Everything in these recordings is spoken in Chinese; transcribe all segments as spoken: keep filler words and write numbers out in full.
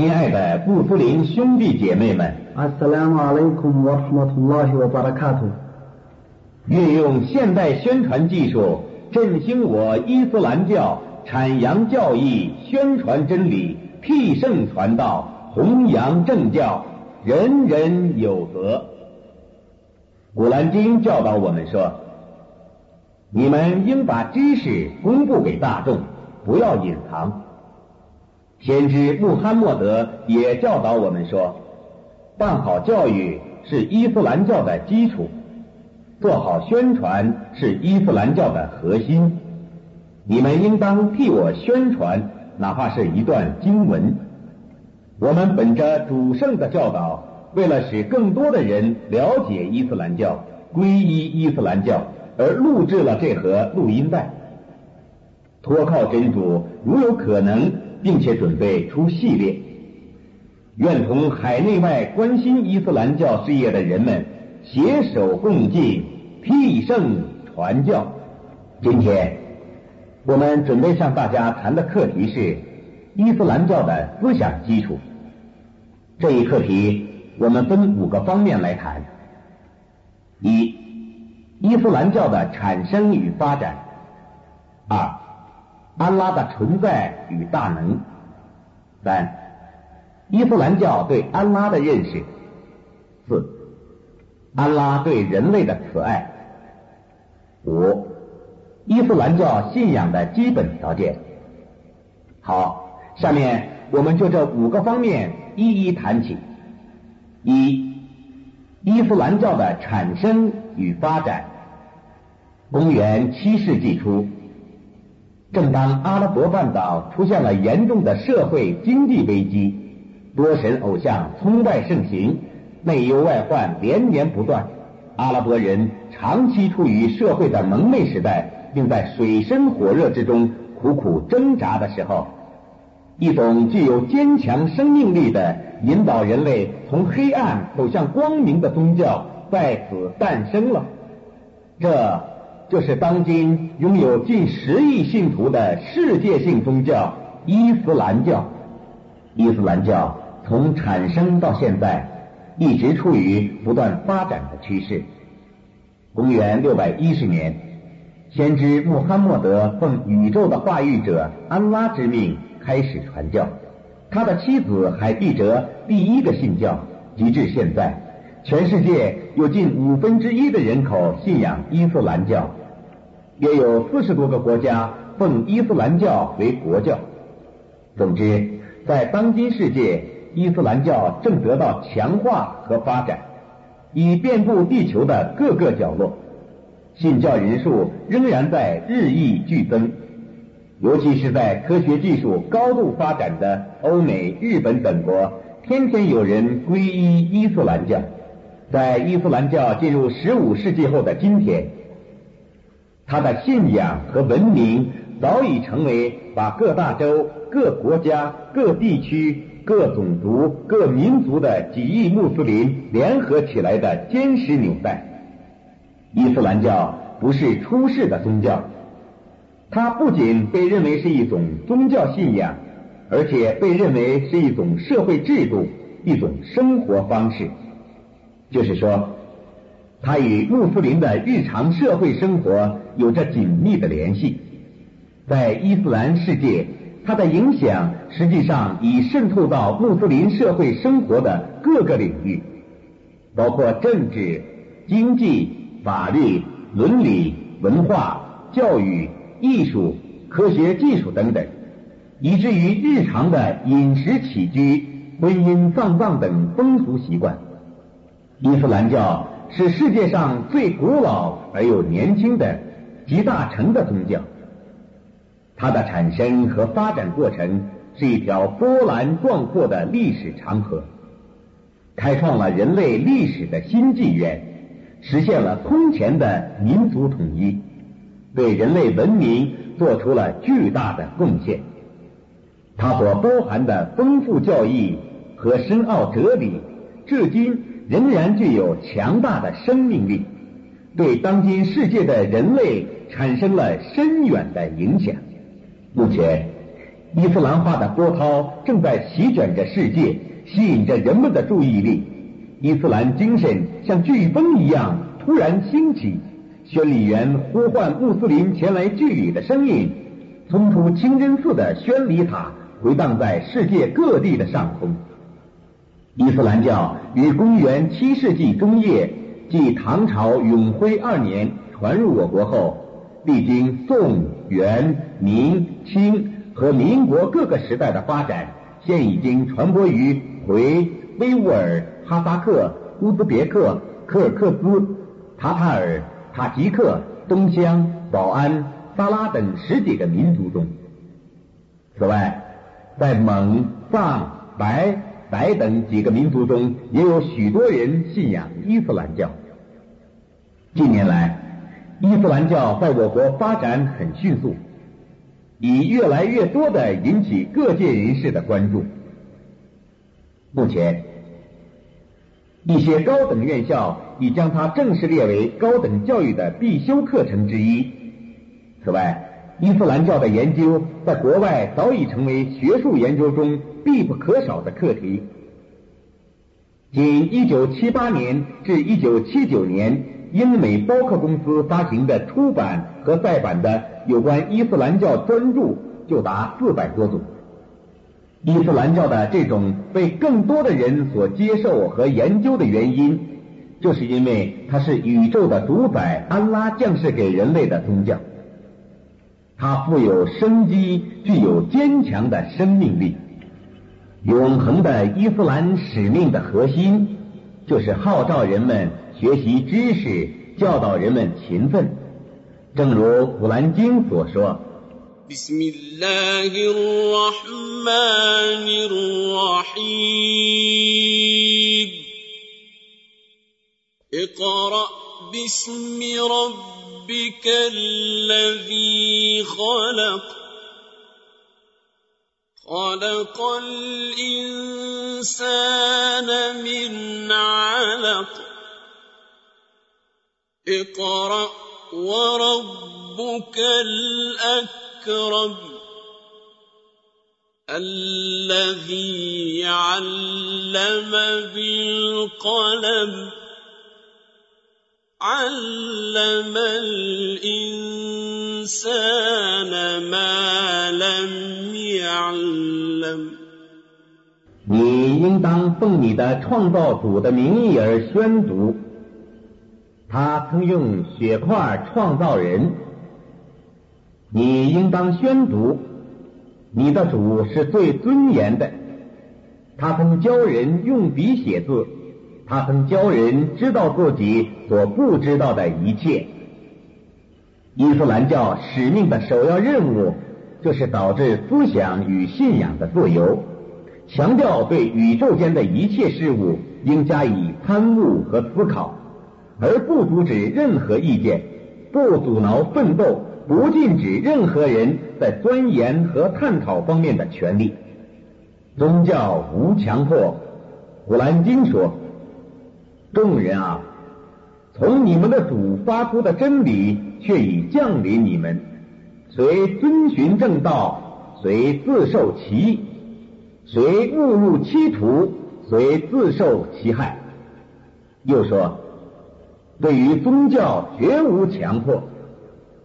亲爱的布福林兄弟姐妹们， Assalamu alaikum wa rahmatullahi wa barakatuh。 运用现代宣传技术振兴我伊斯兰教，阐扬教义，宣传真理，辟圣传道，弘扬正教，人人有责。古兰经教导我们说，你们应把知识公布给大众，不要隐藏。先知穆罕默德也教导我们说，办好教育是伊斯兰教的基础，做好宣传是伊斯兰教的核心。你们应当替我宣传，哪怕是一段经文。我们本着主圣的教导，为了使更多的人了解伊斯兰教，皈依伊斯兰教，而录制了这盒录音带，托靠真主，如有可能，并且准备出系列。愿同海内外关心伊斯兰教事业的人们携手共进，辟圣传教。今天我们准备向大家谈的课题是伊斯兰教的思想基础。这一课题我们分五个方面来谈。一、伊斯兰教的产生与发展。二、安拉的存在与大能。三、伊斯兰教对安拉的认识。四、安拉对人类的慈爱。五、伊斯兰教信仰的基本条件。好，下面我们就这五个方面一一谈起。一、伊斯兰教的产生与发展。公元七世纪初，正当阿拉伯半岛出现了严重的社会经济危机，多神偶像崇拜盛行，内忧外患连年不断，阿拉伯人长期处于社会的蒙昧时代，并在水深火热之中苦苦挣扎的时候，一种具有坚强生命力的引导人类从黑暗走向光明的宗教在此诞生了。这就是当今拥有近十亿信徒的世界性宗教伊斯兰教。伊斯兰教从产生到现在一直处于不断发展的趋势。公元六百一十年，先知穆罕默德奉宇宙的话语者安拉之命开始传教，他的妻子海必哲第一个信教，及至现在，全世界有近五分之一的人口信仰伊斯兰教，也有四十多个国家奉伊斯兰教为国教。总之，在当今世界，伊斯兰教正得到强化和发展，已遍布地球的各个角落，信教人数仍然在日益剧增，尤其是在科学技术高度发展的欧美、日本等国，天天有人皈依伊斯兰教。在伊斯兰教进入十五世纪后的今天，它的信仰和文明早已成为把各大洲、各国家、各地区、各种族、各民族的几亿穆斯林联合起来的坚实纽带。伊斯兰教不是出世的宗教，它不仅被认为是一种宗教信仰，而且被认为是一种社会制度，一种生活方式。就是说，它与穆斯林的日常社会生活有着紧密的联系。在伊斯兰世界，它的影响实际上已渗透到穆斯林社会生活的各个领域，包括政治、经济、法律、伦理、文化、教育、艺术、科学技术等等，以至于日常的饮食起居、婚姻丧葬等风俗习惯。伊斯兰教是世界上最古老而又年轻的集大成的宗教。它的产生和发展过程是一条波澜壮阔的历史长河，开创了人类历史的新纪元，实现了空前的民族统一，对人类文明做出了巨大的贡献。它所包含的丰富教义和深奥哲理，至今仍然具有强大的生命力，对当今世界的人类产生了深远的影响。目前，伊斯兰化的波涛正在席卷着世界，吸引着人们的注意力。伊斯兰精神像飓风一样突然兴起，宣礼员呼唤穆斯林前来聚礼的声音冲出清真寺的宣礼塔，回荡在世界各地的上空。伊斯兰教于公元七世纪中叶，即唐朝永徽二年传入我国后，历经宋、元、明、清和民国各个时代的发展，现已经传播于回、维吾尔、哈萨克、乌兹别克、柯尔克孜、塔塔尔、塔吉克、东乡、保安、撒拉等十几个民族中。此外，在蒙、藏、白、白等几个民族中，也有许多人信仰伊斯兰教。近年来，伊斯兰教在我国发展很迅速，已越来越多地引起各界人士的关注。目前，一些高等院校已将它正式列为高等教育的必修课程之一。此外，伊斯兰教的研究在国外早已成为学术研究中必不可少的课题。仅一九七八年至一九七九年，英美包克公司发行的出版和再版的有关伊斯兰教专著就达四百多种。伊斯兰教的这种被更多的人所接受和研究的原因，就是因为它是宇宙的主宰安拉降世给人类的宗教，它富有生机，具有坚强的生命力。永恒的伊斯兰使命的核心，就是号召人们学习知识，教导人们勤奋。正如《古兰经》所说，اقرأ وَرَبُّكَ الْأَكْرَمُ الَّذِي عَلَّمَ بِالْقَلَمِ عَلَّمَ الْإِنْسَانَ مَا لَمْ يَعْلَمْ。你应当奉你的创造主的名义而宣读，他曾用血块创造人。你应当宣读，你的主是最尊严的，他曾教人用笔写字，他曾教人知道自己所不知道的一切。伊斯兰教使命的首要任务，就是导致思想与信仰的自由，强调对宇宙间的一切事物应加以参悟和思考，而不阻止任何意见，不阻挠奋斗，不禁止任何人在钻研和探讨方面的权利。宗教无强迫。古兰经说，众人啊，从你们的主发出的真理却已降临你们，谁遵循正道，谁自受其益，谁误入歧途，谁自受其害。又说，对于宗教绝无强迫，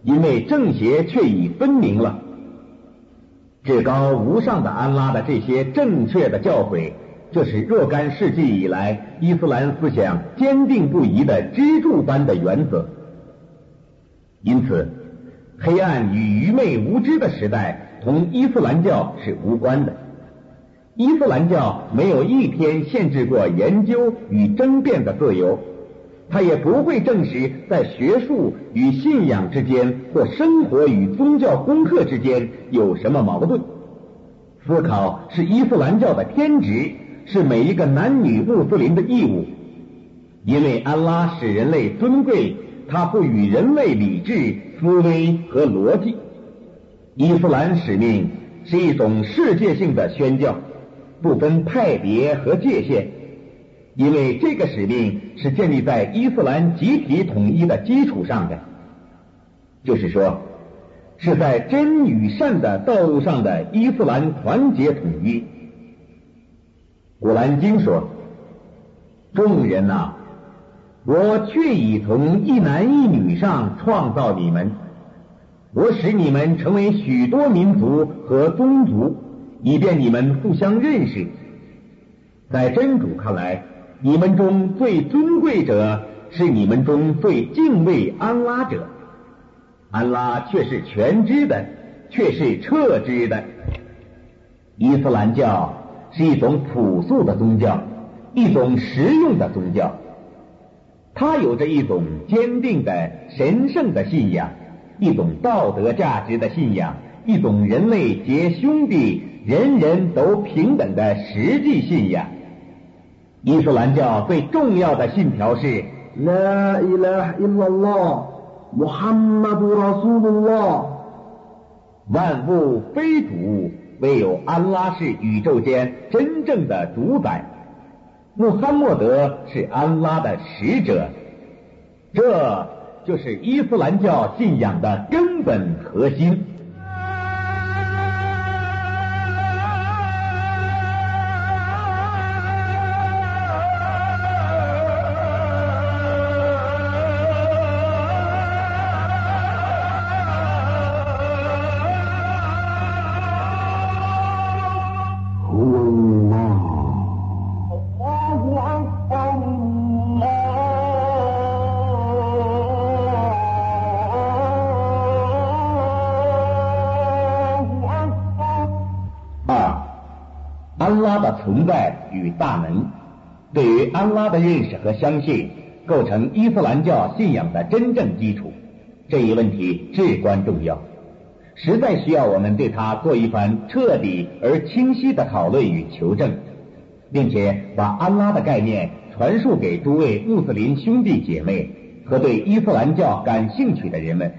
因为正邪却已分明了。至高无上的安拉的这些正确的教诲，这是若干世纪以来伊斯兰思想坚定不移的支柱般的原则。因此，黑暗与愚昧无知的时代同伊斯兰教是无关的。伊斯兰教没有一天限制过研究与争辩的自由，他也不会证实在学术与信仰之间或生活与宗教功课之间有什么矛盾。思考是伊斯兰教的天职，是每一个男女穆斯林的义务。因为安拉使人类尊贵，他赋予人类理智、思维和逻辑。伊斯兰使命是一种世界性的宣教，不分派别和界限。因为这个使命是建立在伊斯兰集体统一的基础上的，就是说，是在真与善的道路上的伊斯兰团结统一。古兰经说：“众人啊，我却已从一男一女上创造你们，我使你们成为许多民族和宗族，以便你们互相认识。在真主看来，你们中最尊贵者是你们中最敬畏安拉者，安拉却是全知的，却是彻知的。”伊斯兰教是一种朴素的宗教，一种实用的宗教，它有着一种坚定的神圣的信仰，一种道德价值的信仰，一种人类皆兄弟，人人都平等的实际信仰。伊斯兰教最重要的信条是 La ilaha illallah Muhammadu Rasulullah， 万物非主，唯有安拉是宇宙间真正的主宰，穆罕默德是安拉的使者。这就是伊斯兰教信仰的根本核心。存在与大能，对于安拉的认识和相信构成伊斯兰教信仰的真正基础，这一问题至关重要，实在需要我们对它做一番彻底而清晰的讨论与求证，并且把安拉的概念传述给诸位穆斯林兄弟姐妹和对伊斯兰教感兴趣的人们，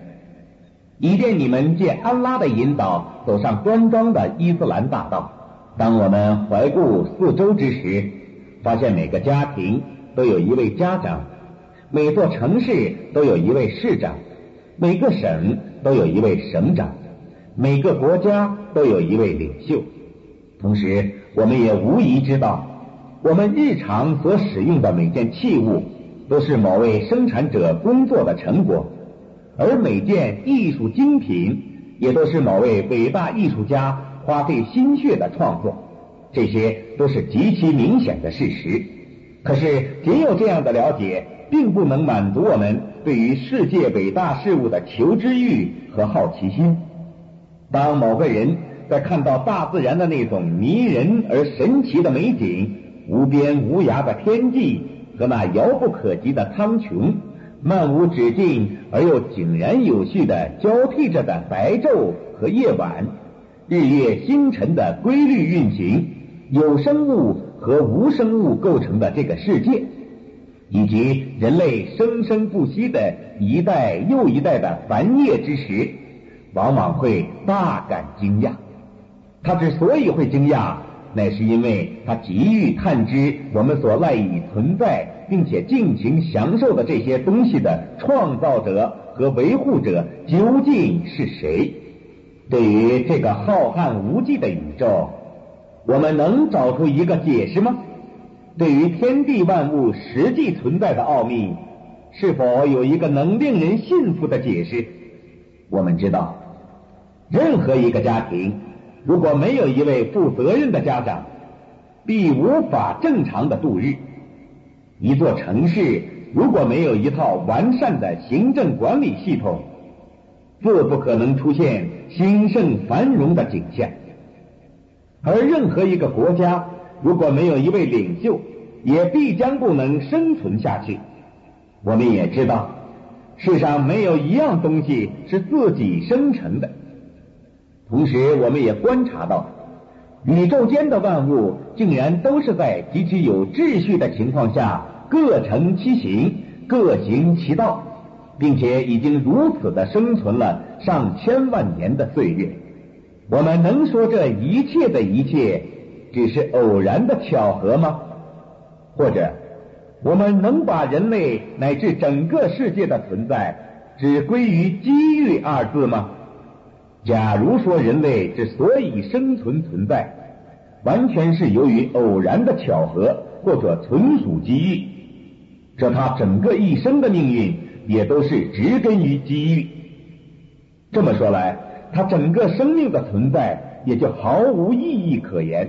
以便你们借安拉的引导走上端庄的伊斯兰大道。当我们怀顾四周之时，发现每个家庭都有一位家长，每座城市都有一位市长，每个省都有一位省长，每个国家都有一位领袖。同时，我们也无疑知道，我们日常所使用的每件器物都是某位生产者工作的成果，而每件艺术精品也都是某位伟大艺术家花费心血的创作，这些都是极其明显的事实。可是，仅有这样的了解，并不能满足我们对于世界伟大事物的求知欲和好奇心。当某个人在看到大自然的那种迷人而神奇的美景，无边无涯的天际和那遥不可及的苍穹，漫无止境而又井然有序地交替着的白昼和夜晚，日月星辰的规律运行，有生物和无生物构成的这个世界，以及人类生生不息的一代又一代的繁衍之时，往往会大感惊讶。他之所以会惊讶，乃是因为他急于探知我们所赖以存在并且尽情享受的这些东西的创造者和维护者究竟是谁。对于这个浩瀚无际的宇宙，我们能找出一个解释吗？对于天地万物实际存在的奥秘，是否有一个能令人信服的解释？我们知道，任何一个家庭如果没有一位负责任的家长，必无法正常的度日；一座城市如果没有一套完善的行政管理系统，自不可能出现兴盛繁荣的景象；而任何一个国家如果没有一位领袖，也必将不能生存下去。我们也知道，世上没有一样东西是自己生成的。同时，我们也观察到，宇宙间的万物竟然都是在极其有秩序的情况下各成其形，各行其道，并且已经如此的生存了上千万年的岁月。我们能说这一切的一切只是偶然的巧合吗？或者，我们能把人类乃至整个世界的存在只归于机遇二字吗？假如说人类之所以生存存在，完全是由于偶然的巧合或者纯属机遇，这他整个一生的命运也都是植根于机遇。这么说来，他整个生命的存在也就毫无意义可言。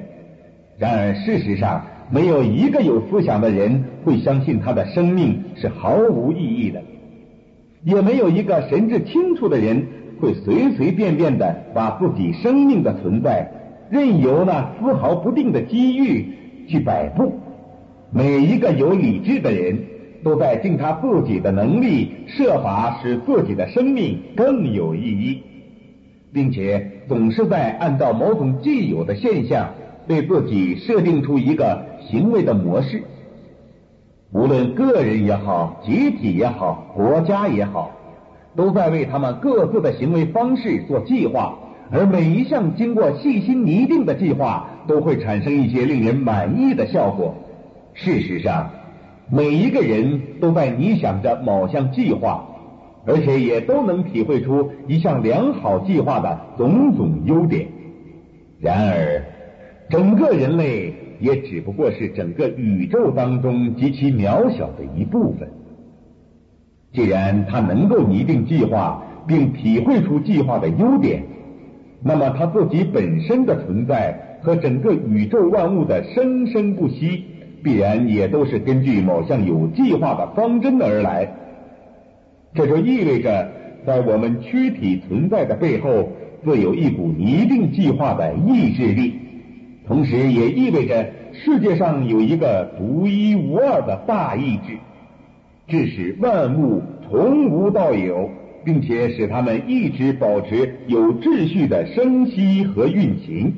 然而事实上，没有一个有思想的人会相信他的生命是毫无意义的，也没有一个神智清楚的人会随随便便的把自己生命的存在任由那丝毫不定的机遇去摆布。每一个有理智的人都在尽他自己的能力，设法使自己的生命更有意义，并且总是在按照某种既有的现象对自己设定出一个行为的模式。无论个人也好，集体也好，国家也好，都在为他们各自的行为方式做计划，而每一项经过细心拟定的计划都会产生一些令人满意的效果。事实上，每一个人都在拟想着某项计划，而且也都能体会出一项良好计划的种种优点。然而整个人类也只不过是整个宇宙当中极其渺小的一部分。既然他能够拟定计划并体会出计划的优点，那么他自己本身的存在和整个宇宙万物的生生不息，必然也都是根据某项有计划的方针而来。这就意味着在我们躯体存在的背后，自有一股拟定计划的意志力，同时也意味着世界上有一个独一无二的大意志，致使万物从无到有，并且使它们一直保持有秩序的生息和运行。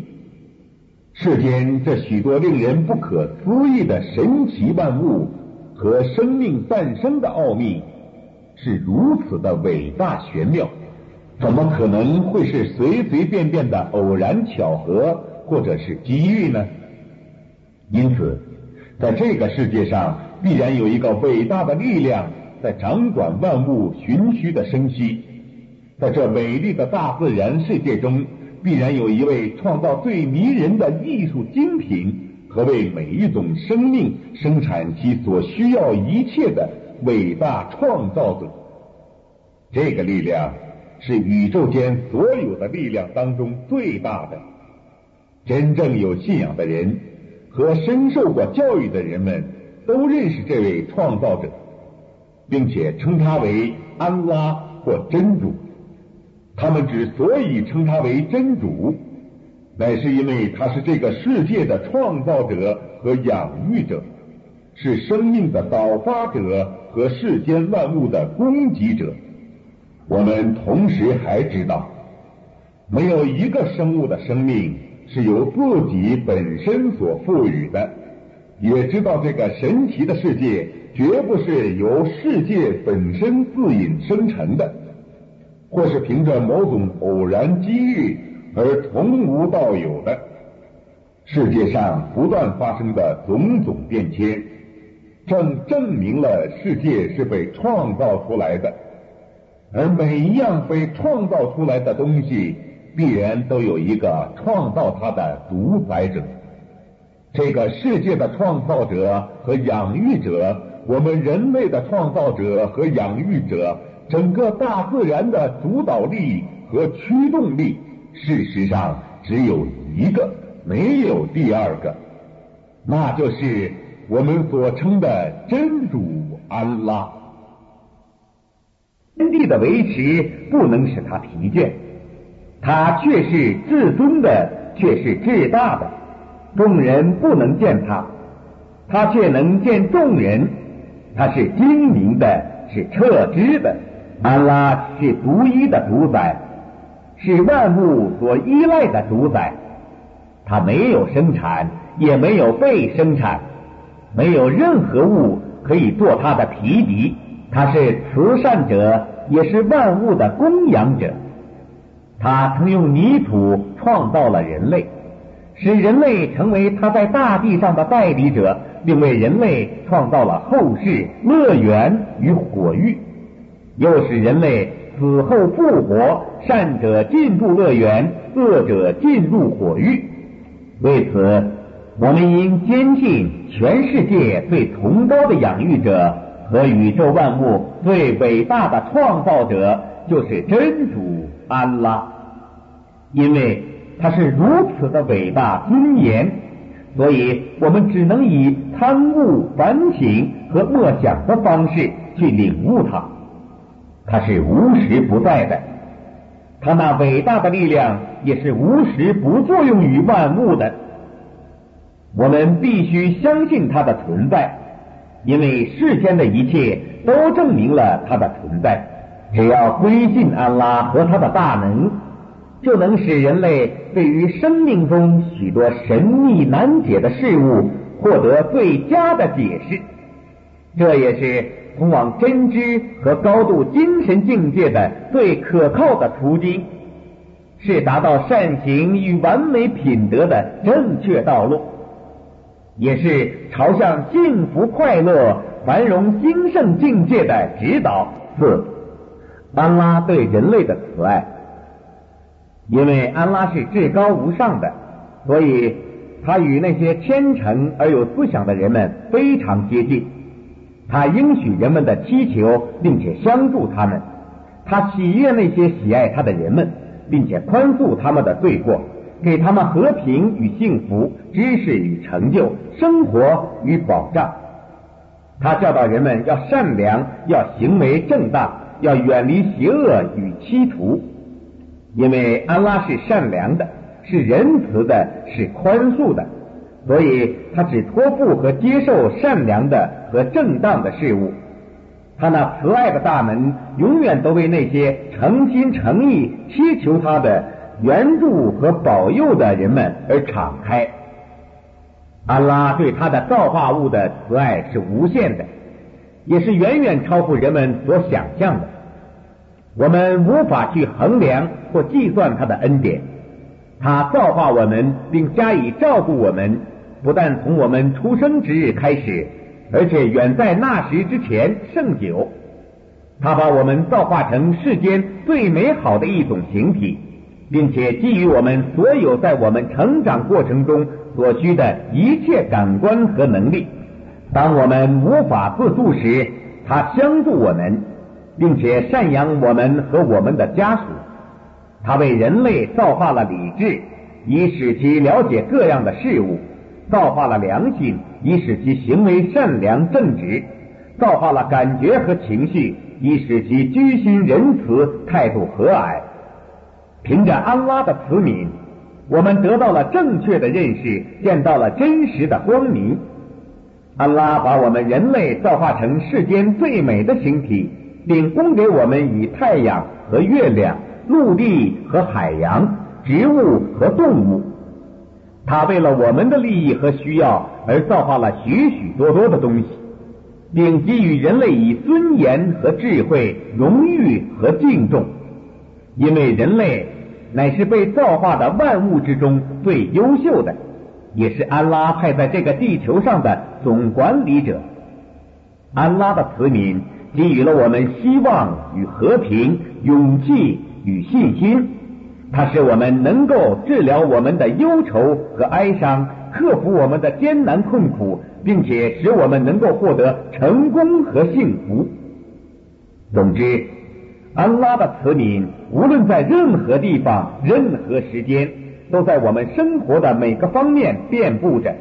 世间这许多令人不可思议的神奇万物和生命诞生的奥秘是如此的伟大玄妙，怎么可能会是随随便便的偶然巧合或者是机遇呢？因此在这个世界上必然有一个伟大的力量在掌管万物循序的生息。在这美丽的大自然世界中，必然有一位创造最迷人的艺术精品和为每一种生命生产其所需要一切的伟大创造者。这个力量是宇宙间所有的力量当中最大的。真正有信仰的人和深受过教育的人们都认识这位创造者，并且称他为安拉或真主。他们之所以称他为真主，乃是因为他是这个世界的创造者和养育者，是生命的导发者和世间万物的供给者。我们同时还知道，没有一个生物的生命是由自己本身所赋予的，也知道这个神奇的世界绝不是由世界本身自引生成的，或是凭着某种偶然机遇而从无到有的。世界上不断发生的种种变迁，正证明了世界是被创造出来的，而每一样被创造出来的东西必然都有一个创造它的主宰者。这个世界的创造者和养育者，我们人类的创造者和养育者，整个大自然的主导力和驱动力，事实上只有一个，没有第二个，那就是我们所称的真主安拉。天地的维持不能使他疲倦，他却是至尊的，却是至大的。众人不能见他，他却能见众人。他是精明的，是彻知的。安拉是独一的主宰，是万物所依赖的主宰。他没有生产，也没有被生产，没有任何物可以做他的匹敌。他是慈善者，也是万物的供养者。他曾用泥土创造了人类，使人类成为他在大地上的代理者，并为人类创造了后世、乐园与火域，又使人类死后复活，善者进入乐园，恶者进入火狱。为此，我们应坚信全世界最崇高的养育者和宇宙万物最伟大的创造者就是真主安拉，因为他是如此的伟大尊严，所以我们只能以参悟、反省和默想的方式去领悟它。它是无时不在的，它那伟大的力量也是无时不作用于万物的。我们必须相信它的存在，因为世间的一切都证明了它的存在。只要归信安拉和他的大能，就能使人类对于生命中许多神秘难解的事物获得最佳的解释，这也是通往真知和高度精神境界的最可靠的途径，是达到善行与完美品德的正确道路，也是朝向幸福快乐繁荣兴盛境界的指导。四、安拉对人类的慈爱。因为安拉是至高无上的，所以他与那些虔诚而有思想的人们非常接近，他应许人们的祈求并且相助他们，他喜悦那些喜爱他的人们，并且宽恕他们的罪过，给他们和平与幸福、知识与成就、生活与保障。他教导人们要善良，要行为正当，要远离邪恶与欺徒，因为安拉是善良的，是仁慈的，是宽恕的，所以他只托付和接受善良的和正当的事物。他那慈爱的大门永远都为那些诚心诚意祈求他的援助和保佑的人们而敞开。安拉对他的造化物的慈爱是无限的，也是远远超乎人们所想象的，我们无法去衡量或计算他的恩典。他造化我们并加以照顾我们，不但从我们出生之日开始，而且远在那时之前甚久。他把我们造化成世间最美好的一种形体，并且给予我们所有在我们成长过程中所需的一切感官和能力。当我们无法自助时，他相助我们，并且赡养我们和我们的家属。他为人类造化了理智，以使其了解各样的事物；造化了良心，以使其行为善良正直；造化了感觉和情绪，以使其居心仁慈，态度和蔼。凭着安拉的慈悯，我们得到了正确的认识，见到了真实的光明。安拉把我们人类造化成世间最美的形体，并供给我们以太阳和月亮、陆地和海洋、植物和动物。他为了我们的利益和需要而造化了许许多多的东西，并给予人类以尊严和智慧、荣誉和敬重，因为人类乃是被造化的万物之中最优秀的，也是安拉派在这个地球上的总管理者。安拉的慈悯给予了我们希望与和平、勇气与信心，它使我们能够治疗我们的忧愁和哀伤，克服我们的艰难困苦，并且使我们能够获得成功和幸福。总之，安拉的慈悯无论在任何地方、任何时间，都在我们生活的每个方面遍布着。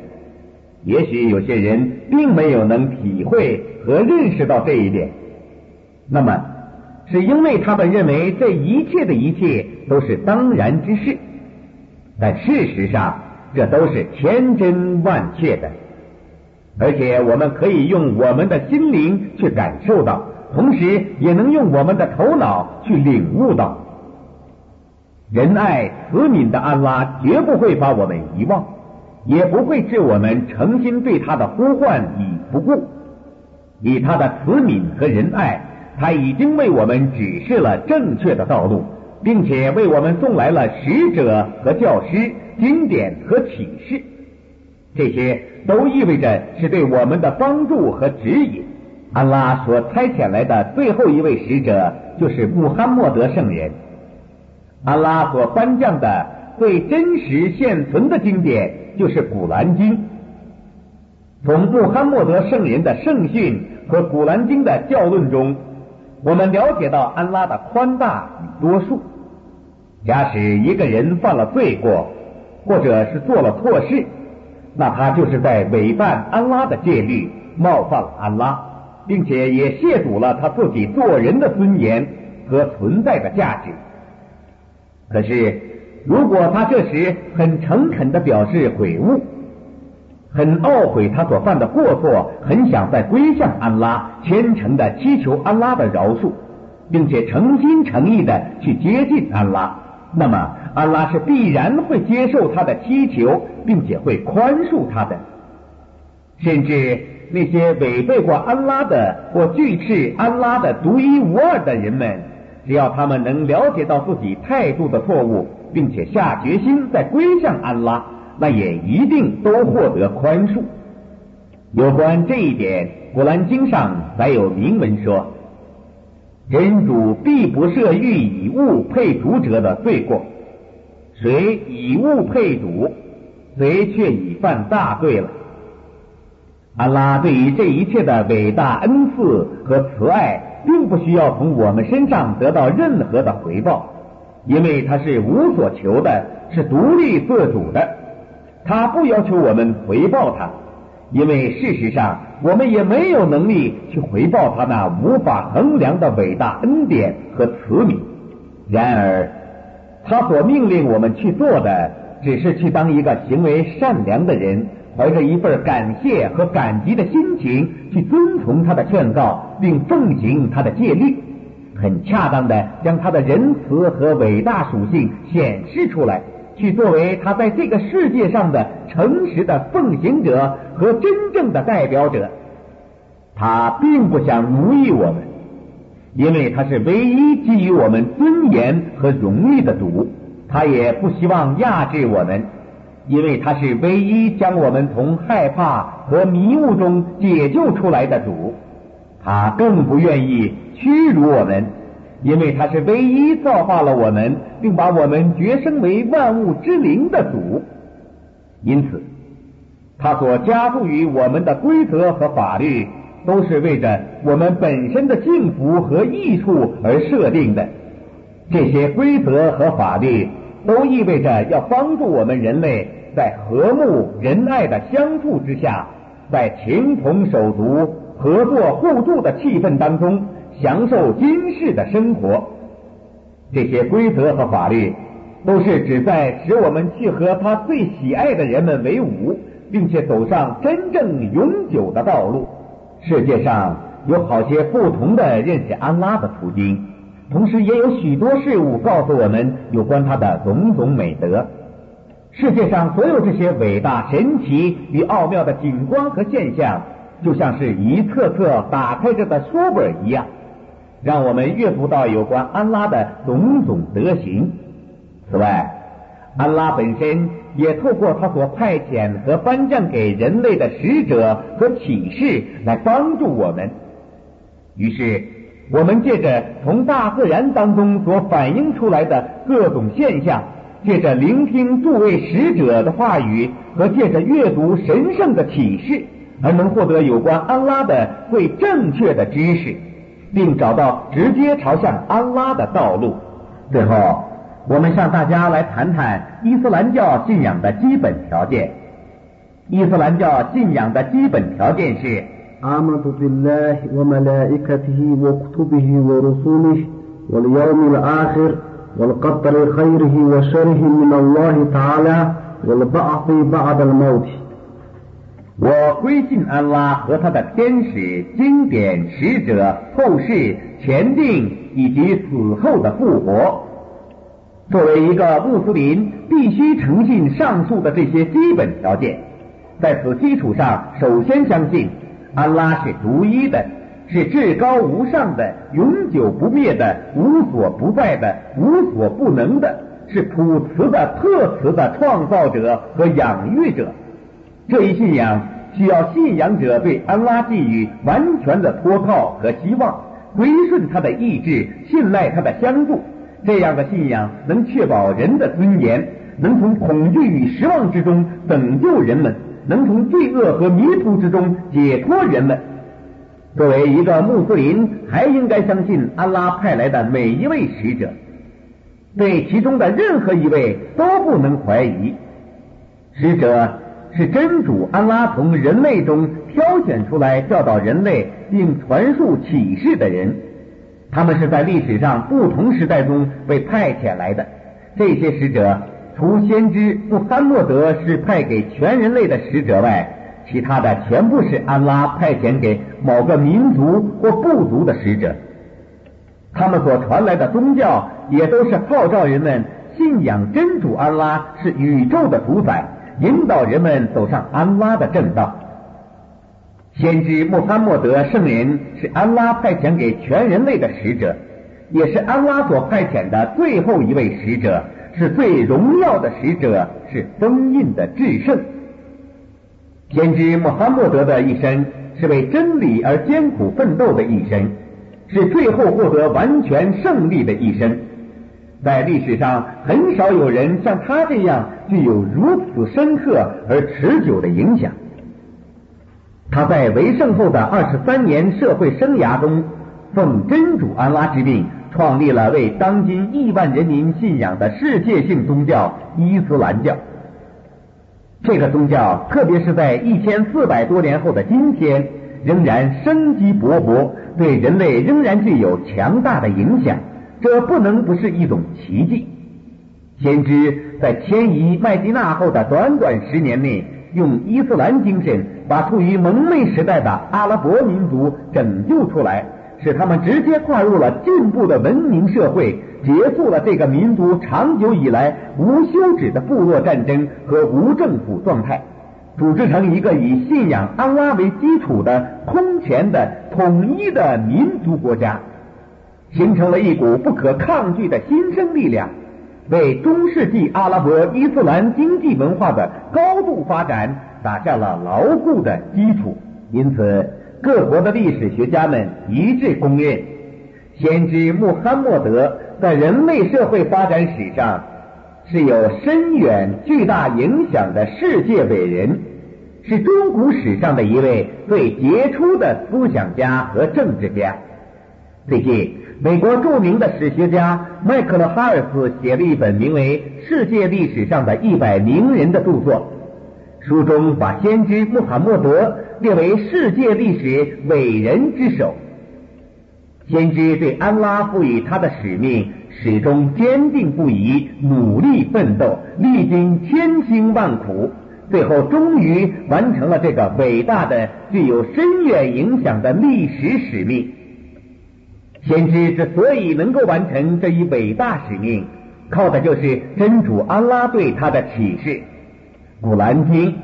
也许有些人并没有能体会和认识到这一点，那么是因为他们认为这一切的一切都是当然之事，但事实上这都是千真万确的，而且我们可以用我们的心灵去感受到，同时也能用我们的头脑去领悟到。仁爱慈悯的安拉绝不会把我们遗忘，也不会置我们诚心对他的呼唤以不顾。以他的慈悯和仁爱，他已经为我们指示了正确的道路，并且为我们送来了使者和教师、经典和启示，这些都意味着是对我们的帮助和指引。安拉所差遣来的最后一位使者就是穆罕默德圣人，安拉所颁降的最真实现存的经典就是古兰经。从穆罕默德圣人的圣训和古兰经的教论中，我们了解到安拉的宽大与多数。假使一个人犯了罪过，或者是做了错事，那他就是在违反安拉的戒律，冒犯了安拉，并且也亵渎了他自己做人的尊严和存在的价值。可是如果他这时很诚恳地表示悔悟，很懊悔他所犯的过错，很想再归向安拉，虔诚地祈求安拉的饶恕，并且诚心诚意地去接近安拉，那么安拉是必然会接受他的祈求，并且会宽恕他的。甚至那些违背过安拉的或拒斥安拉的独一无二的人们，只要他们能了解到自己态度的错误，并且下决心再归向安拉，那也一定都获得宽恕。有关这一点，古兰经上载有明文说，真主必不赦欲以物配主者的罪过，谁以物配主，谁却已犯大罪了。安拉对于这一切的伟大恩赐和慈爱，并不需要从我们身上得到任何的回报，因为他是无所求的，是独立自主的，他不要求我们回报他，因为事实上我们也没有能力去回报他那无法衡量的伟大恩典和慈悯。然而他所命令我们去做的，只是去当一个行为善良的人，怀着一份感谢和感激的心情去遵从他的劝告，并奉行他的戒律，很恰当的将他的仁慈和伟大属性显示出来，去作为他在这个世界上的诚实的奉行者和真正的代表者。他并不想奴役我们，因为他是唯一给予我们尊严和荣誉的主，他也不希望压制我们，因为他是唯一将我们从害怕和迷雾中解救出来的主，他更不愿意屈辱我们，因为他是唯一造化了我们，并把我们擢升为万物之灵的主。因此他所加注于我们的规则和法律，都是为着我们本身的幸福和益处而设定的。这些规则和法律都意味着要帮助我们人类在和睦仁爱的相处之下，在情同手足、合作互助的气氛当中，享受今世的生活。这些规则和法律都是旨在使我们去和他最喜爱的人们为伍，并且走上真正永久的道路。世界上有好些不同的认识安拉的途径，同时也有许多事物告诉我们有关他的种种美德。世界上所有这些伟大、神奇与奥妙的景观和现象，就像是一册册打开着的书本一样，让我们阅读到有关安拉的种种德行。此外，安拉本身也透过他所派遣和颁降给人类的使者和启示来帮助我们。于是我们借着从大自然当中所反映出来的各种现象，借着聆听诸位使者的话语和借着阅读神圣的启示，而能获得有关安拉的最正确的知识，并找到直接朝向安拉的道路。最后我们向大家来谈谈伊斯兰教信仰的基本条件。伊斯兰教信仰的基本条件是آمنت بالله وملائكته وكتبه ورسوله واليوم الآخر والقدر خيره وشره من الله تعالى والبعث بعد الموت。我归信安拉和他的天使、经典、使者、后世、前定以及死后的复活。作为一个穆斯林，必须诚信上述的这些基本条件，在此基础上，首先相信安拉是独一的，是至高无上的、永久不灭的、无所不在的、无所不能的，是普慈的、特慈的创造者和养育者。这一信仰需要信仰者对安拉寄予完全的托靠和希望，归顺他的意志，信赖他的相助。这样的信仰能确保人的尊严，能从恐惧与失望之中拯救人们，能从罪恶和迷途之中解脱人们。作为一个穆斯林，还应该相信安拉派来的每一位使者，对其中的任何一位都不能怀疑。使者是真主安拉从人类中挑选出来教导人类并传述启示的人，他们是在历史上不同时代中被派遣来的。这些使者除先知穆罕默德是派给全人类的使者外，其他的全部是安拉派遣给某个民族或部族的使者。他们所传来的宗教也都是号召人们信仰真主安拉是宇宙的主宰，引导人们走上安拉的正道。先知穆罕默德圣人是安拉派遣给全人类的使者，也是安拉所派遣的最后一位使者，是最荣耀的使者，是封印的至圣。先知穆罕默德的一生是为真理而艰苦奋斗的一生，是最后获得完全胜利的一生。在历史上很少有人像他这样具有如此深刻而持久的影响。他在为圣后的二十三年社会生涯中，奉真主安拉之命创立了为当今亿万人民信仰的世界性宗教伊斯兰教。这个宗教特别是在一千四百多年后的今天仍然生机勃勃，对人类仍然具有强大的影响，这不能不是一种奇迹。先知在迁移麦地那后的短短十年内，用伊斯兰精神把处于蒙昧时代的阿拉伯民族拯救出来，使他们直接跨入了进步的文明社会，结束了这个民族长久以来无休止的部落战争和无政府状态，组织成一个以信仰安拉为基础的空前的统一的民族国家，形成了一股不可抗拒的新生力量，为中世纪阿拉伯伊斯兰经济文化的高度发展打下了牢固的基础。因此，各国的历史学家们一致公认，先知穆罕默德在人类社会发展史上是有深远巨大影响的世界伟人，是中古史上的一位最杰出的思想家和政治家。最近，美国著名的史学家麦克勒哈尔斯写了一本名为《世界历史上的一百名人》的著作，书中把先知穆罕默德列为世界历史伟人之首。先知对安拉赋予他的使命始终坚定不移，努力奋斗，历经千辛万苦，最后终于完成了这个伟大的具有深远影响的历史使命。先知之所以能够完成这一伟大使命，靠的就是真主安拉对他的启示。古兰经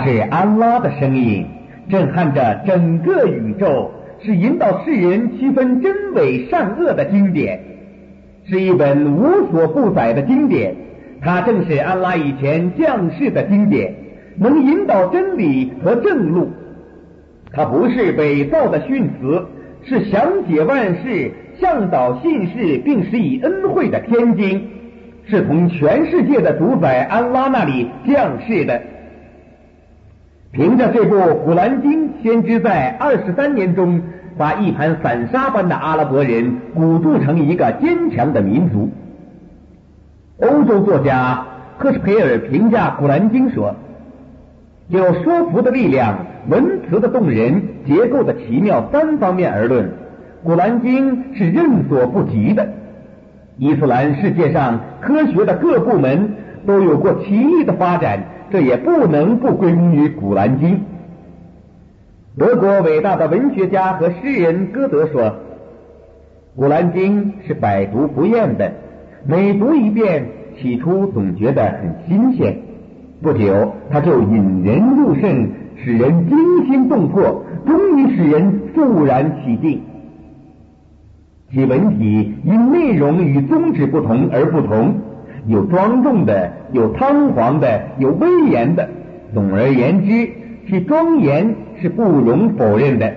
那是安拉的声音，震撼着整个宇宙，是引导世人区分真伪善恶的经典，是一本无所不载的经典。它正是安拉以前降世的经典，能引导真理和正路。它不是伪造的训词，是详解万事、向导信士并施以恩惠的天经，是从全世界的主宰安拉那里降世的。凭着这部《古兰经》，先知在二十三年中把一盘散沙般的阿拉伯人鼓铸成一个坚强的民族。欧洲作家赫什佩尔评价《古兰经》说，有说服的力量、文辞的动人、结构的奇妙三方面而论，《古兰经》是任所不及的。伊斯兰世界上科学的各部门都有过奇异的发展，这也不能不归功于《古兰经》。德国伟大的文学家和诗人歌德说，《古兰经》是百读不厌的，每读一遍起初总觉得很新鲜，不久它就引人入胜，使人惊心动魄，终于使人肃然起敬。其文体因内容与宗旨不同而不同，有庄重的，有堂皇的，有威严的。总而言之，其庄严是不容否认的。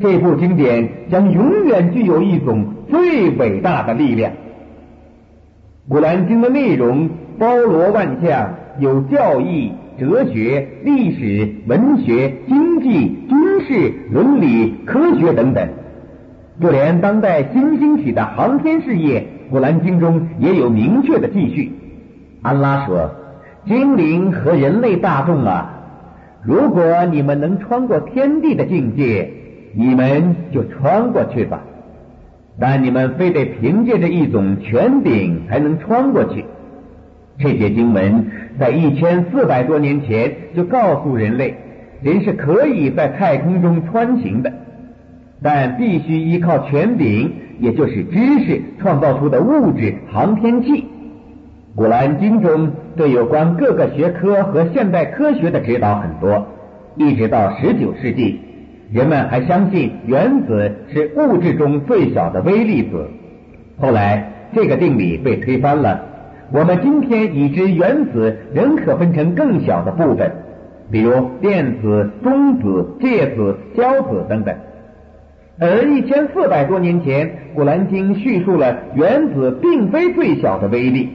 这部经典将永远具有一种最伟大的力量。古兰经的内容包罗万象，有教义、哲学、历史、文学、经济、军事、伦理、科学等等，就连当代新兴起的航天事业，古兰经中也有明确的记叙。安拉说，精灵和人类大众啊，如果你们能穿过天地的境界，你们就穿过去吧，但你们非得凭借着一种权柄才能穿过去。这些经文在一千四百多年前就告诉人类，人是可以在太空中穿行的，但必须依靠权柄，也就是知识创造出的物质航天器。古兰经中对有关各个学科和现代科学的指导很多，一直到十九世纪，人们还相信原子是物质中最小的微粒子，后来这个定理被推翻了。我们今天已知原子仍可分成更小的部分，比如电子、中子、介子、胶子等等。而一千四百多年前，古兰经叙述了原子并非最小的微粒。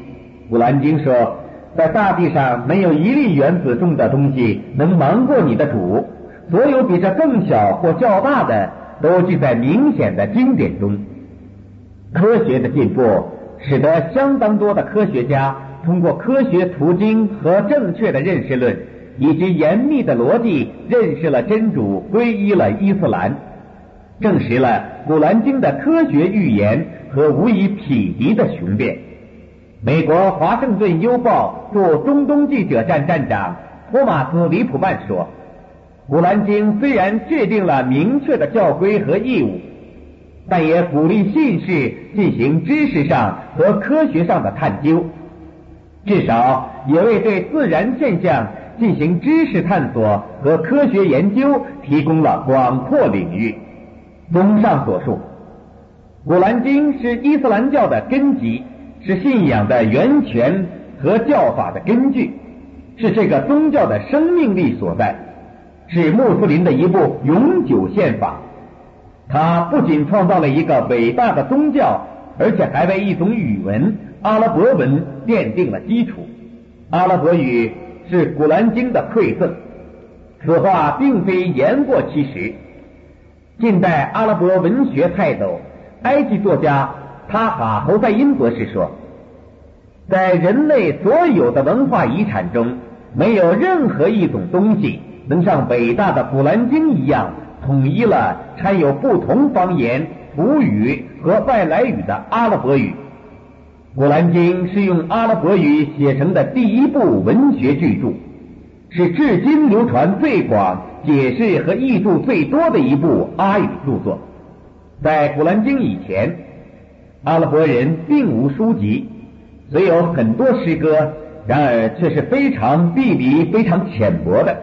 古兰经说，在大地上没有一粒原子重的东西能瞒过你的主，所有比这更小或较大的都记在明显的经典中。科学的进步使得相当多的科学家通过科学途径和正确的认识论，以及严密的逻辑，认识了真主，皈依了伊斯兰，证实了古兰经的科学预言和无以匹敌的雄辩。美国华盛顿邮报驻中东记者站站长托马斯·里普曼说，古兰经虽然制定了明确的教规和义务，但也鼓励信士进行知识上和科学上的探究，至少也为对自然现象进行知识探索和科学研究提供了广阔领域。综上所述，古兰经是伊斯兰教的根基，是信仰的源泉和教法的根据，是这个宗教的生命力所在，是穆斯林的一部永久宪法。它不仅创造了一个伟大的宗教，而且还为一种语文阿拉伯文奠定了基础。阿拉伯语是古兰经的馈赠，此话并非言过其实。近代阿拉伯文学泰斗、埃及作家塔哈侯赛因博士说，在人类所有的文化遗产中，没有任何一种东西能像伟大的古兰经一样统一了掺有不同方言、土语和外来语的阿拉伯语。古兰经是用阿拉伯语写成的第一部文学巨著，是至今流传最广、解释和译著最多的一部阿语著作。在古兰经以前，阿拉伯人并无书籍，虽有很多诗歌，然而却是非常地理、非常浅薄的，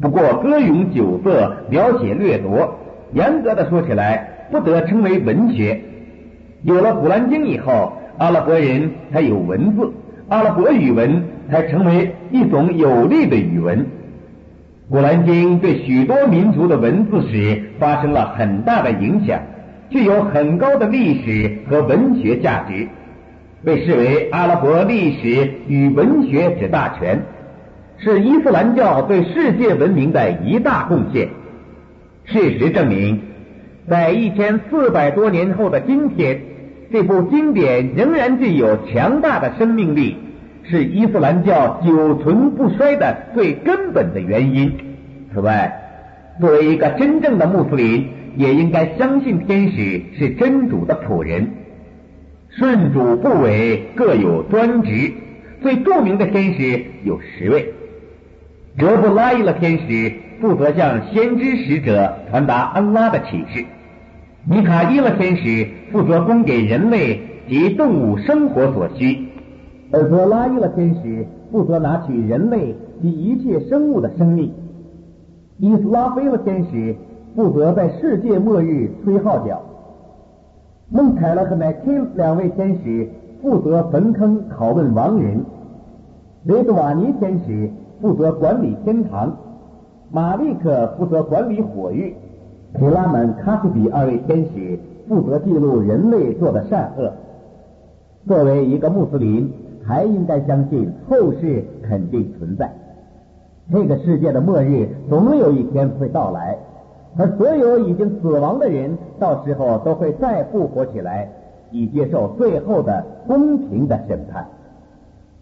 不过歌咏酒色，描写掠夺，严格的说起来不得称为文学。有了《古兰经》以后，阿拉伯人才有文字，阿拉伯语文才成为一种有力的语文。《古兰经》对许多民族的文字史发生了很大的影响，具有很高的历史和文学价值，被视为阿拉伯历史与文学之大全，是伊斯兰教对世界文明的一大贡献。事实证明，在一千四百多年后的今天，这部经典仍然具有强大的生命力，是伊斯兰教久存不衰的最根本的原因。此外，作为一个真正的穆斯林，也应该相信天使是真主的仆人，顺主不违，各有专职。最著名的天使有十位，哲布拉伊勒天使负责向先知使者传达安拉的启示，米卡伊勒天使负责供给人类及动物生活所需，而德拉伊勒天使负责拿取人类及一切生物的生命，伊斯拉菲勒天使负责在世界末日吹号角，孟凯勒和麦钦两位天使负责坟坑拷问亡人，雷德瓦尼天使负责管理天堂，马利克负责管理火狱，提拉满卡斯比二位天使负责记录人类做的善恶。作为一个穆斯林，还应该相信后世肯定存在，这个世界的末日总有一天会到来，而所有已经死亡的人到时候都会再复活起来，以接受最后的公平的审判。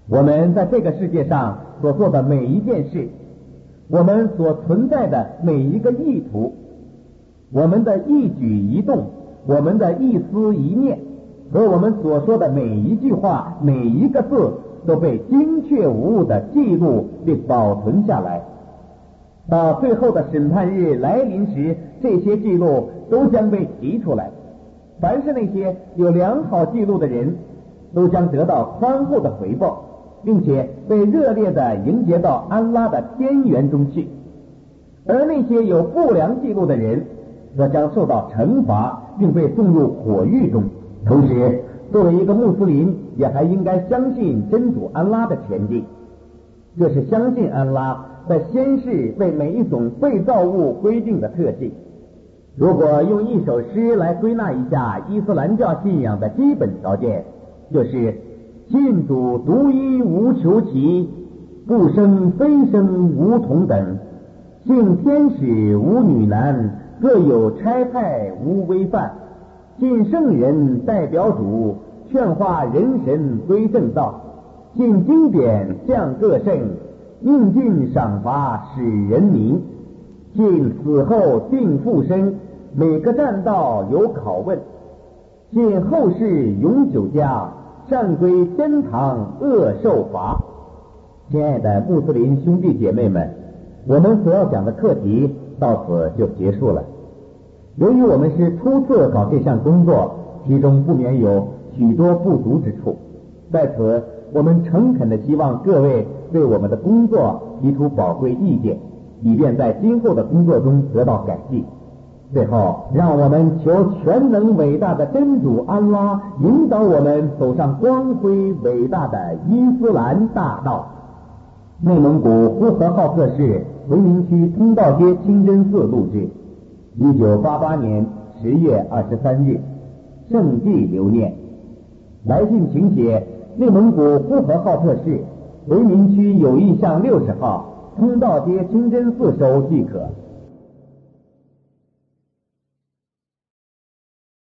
我们在这个世界上所做的每一件事，我们所存在的每一个意图，我们的一举一动，我们的一丝一念，和我们所说的每一句话，每一个字都被精确无误的记录并保存下来。到最后的审判日来临时，这些记录都将被提出来，凡是那些有良好记录的人都将得到宽厚的回报，并且被热烈地迎接到安拉的天园中去，而那些有不良记录的人则将受到惩罚，并被送入火狱中。同时，作为一个穆斯林，也还应该相信真主安拉的前进，这是相信安拉在先世为每一种被造物规定的特性。如果用一首诗来归纳一下伊斯兰教信仰的基本条件，就是信主独一无求其，不生非生无同等，信天使无女男，各有差派无规范，信圣人代表主，劝化人神归正道，信经典降各圣，应尽赏罚使人明，信死后定复生，每个栈道有拷问，信后世永久家，善归天堂恶受罚。亲爱的穆斯林兄弟姐妹们，我们所要讲的课题到此就结束了。由于我们是初次搞这项工作，其中不免有许多不足之处，在此我们诚恳地希望各位对我们的工作提出宝贵意见，以便在今后的工作中得到改进。最后，让我们求全能伟大的真主安拉引导我们走上光辉伟大的伊斯兰大道。内蒙古呼和浩特市回民区通道街清真寺录制，一九八八年十月二十三日，圣迹留念。来信请写内蒙古呼和浩特市回民区友谊巷六十号通道街清真寺收即可。